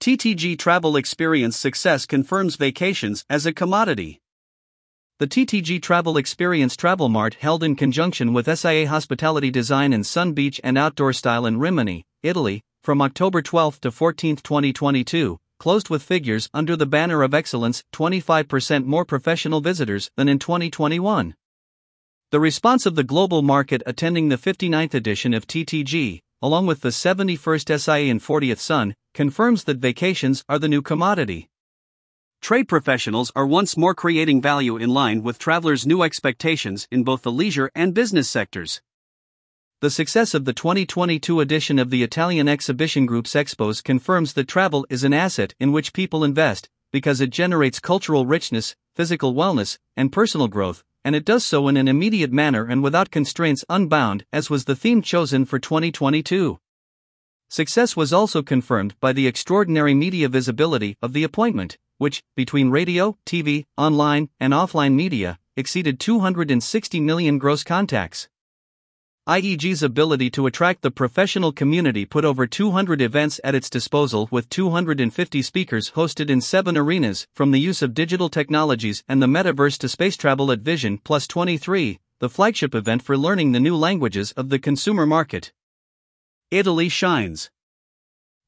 TTG Travel Experience success confirms vacations as a commodity. The TTG Travel Experience Travel Mart, held in conjunction with SIA Hospitality Design in Sun Beach and Outdoor Style in Rimini, Italy, from October 12 to 14, 2022, closed with figures under the banner of excellence: 25% more professional visitors than in 2021. The response of the global market attending the 59th edition of TTG, along with the 71st SIA and 40th Sun, confirms that vacations are the new commodity. Trade professionals are once more creating value in line with travelers' new expectations in both the leisure and business sectors. The success of the 2022 edition of the Italian Exhibition Group's Expos confirms that travel is an asset in which people invest, because it generates cultural richness, physical wellness, and personal growth, and it does so in an immediate manner and without constraints, unbound, as was the theme chosen for 2022. Success was also confirmed by the extraordinary media visibility of the appointment, which, between radio, TV, online, and offline media, exceeded 260 million gross contacts. IEG's ability to attract the professional community put over 200 events at its disposal, with 250 speakers hosted in 7 arenas, from the use of digital technologies and the metaverse to space travel at Vision Plus 23, the flagship event for learning the new languages of the consumer market. Italy shines.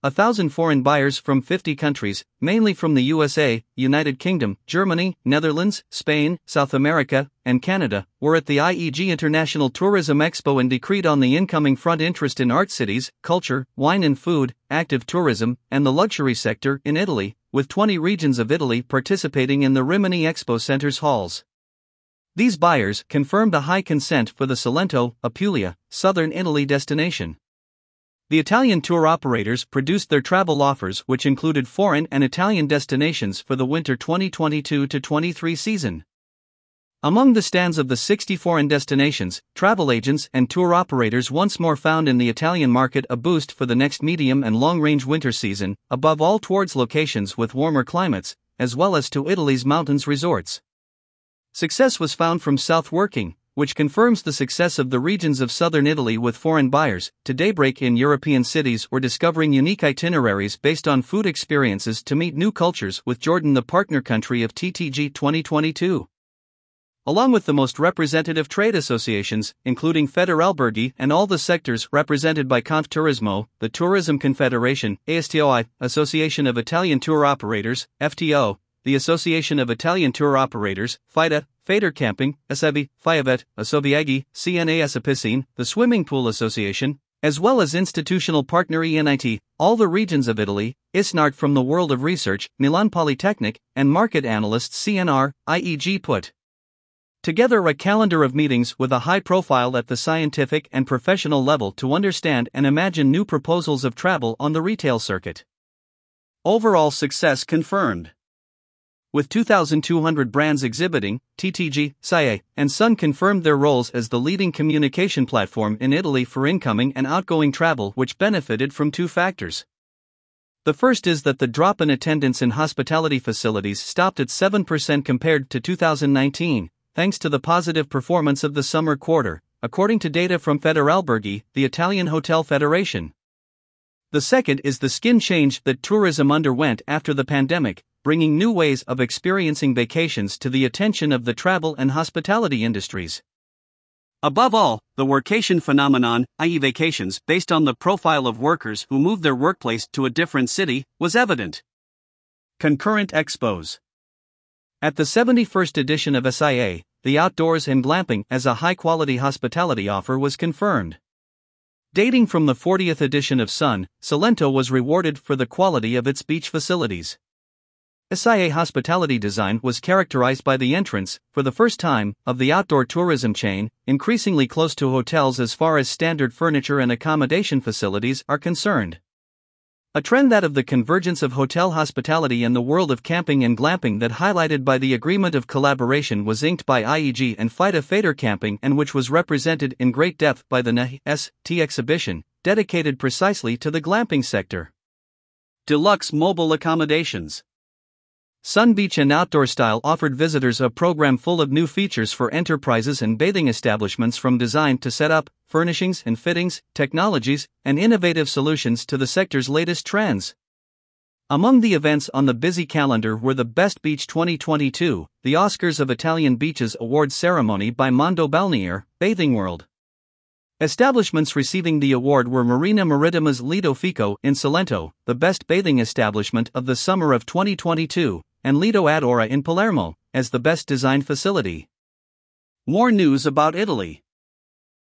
1,000 foreign buyers from 50 countries, mainly from the USA, United Kingdom, Germany, Netherlands, Spain, South America, and Canada, were at the IEG International Tourism Expo and decreed on the incoming front interest in art cities, culture, wine and food, active tourism, and the luxury sector in Italy, with 20 regions of Italy participating in the Rimini Expo Center's halls. These buyers confirmed a high consent for the Salento, Apulia, southern Italy destination. The Italian tour operators produced their travel offers, which included foreign and Italian destinations for the winter 2022-23 season. Among the stands of the 60 foreign destinations, travel agents and tour operators once more found in the Italian market a boost for the next medium and long-range winter season, above all towards locations with warmer climates, as well as to Italy's mountains resorts. Success was found from South Working, which confirms the success of the regions of southern Italy with foreign buyers to daybreak in European cities or discovering unique itineraries based on food experiences to meet new cultures, with Jordan the partner country of TTG 2022. Along with the most representative trade associations, including Federalberghi and all the sectors represented by Conf Turismo, the Tourism Confederation, ASTOI, Association of Italian Tour Operators, FTO, the Association of Italian Tour Operators, FAITA, Federcamping, Asebi, Fiavet, Asobiegi, CNA Apiscine, the Swimming Pool Association, as well as institutional partner ENIT, all the regions of Italy, ISNART from the World of Research, Milan Polytechnic, and market analysts CNR, IEG put together a calendar of meetings with a high profile at the scientific and professional level to understand and imagine new proposals of travel on the retail circuit. Overall success confirmed. With 2,200 brands exhibiting, TTG, SIA, and Sun confirmed their roles as the leading communication platform in Italy for incoming and outgoing travel, which benefited from two factors. The first is that the drop in attendance in hospitality facilities stopped at 7% compared to 2019, thanks to the positive performance of the summer quarter, according to data from Federalberghi, the Italian Hotel Federation. The second is the skin change that tourism underwent after the pandemic, bringing new ways of experiencing vacations to the attention of the travel and hospitality industries. Above all, the workation phenomenon, i.e. vacations based on the profile of workers who moved their workplace to a different city, was evident. Concurrent Expos. At the 71st edition of SIA, the outdoors and glamping as a high-quality hospitality offer was confirmed. Dating from the 40th edition of Sun, Salento was rewarded for the quality of its beach facilities. SIA Hospitality Design was characterized by the entrance, for the first time, of the outdoor tourism chain, increasingly close to hotels as far as standard furniture and accommodation facilities are concerned. A trend, that of the convergence of hotel hospitality and the world of camping and glamping, that highlighted by the agreement of collaboration was inked by IEG and FAITA Federcamping, and which was represented in great depth by the NAHST exhibition, dedicated precisely to the glamping sector. Deluxe mobile accommodations. Sun Beach and Outdoor Style offered visitors a program full of new features for enterprises and bathing establishments, from design to setup, furnishings and fittings, technologies, and innovative solutions to the sector's latest trends. Among the events on the busy calendar were the Best Beach 2022, the Oscars of Italian Beaches Award Ceremony by Mondo Balnier, Bathing World. Establishments receiving the award were Marina Maritima's Lido Fico in Salento, the best bathing establishment of the summer of 2022, and Lido Adora in Palermo, as the best designed facility. More news about Italy.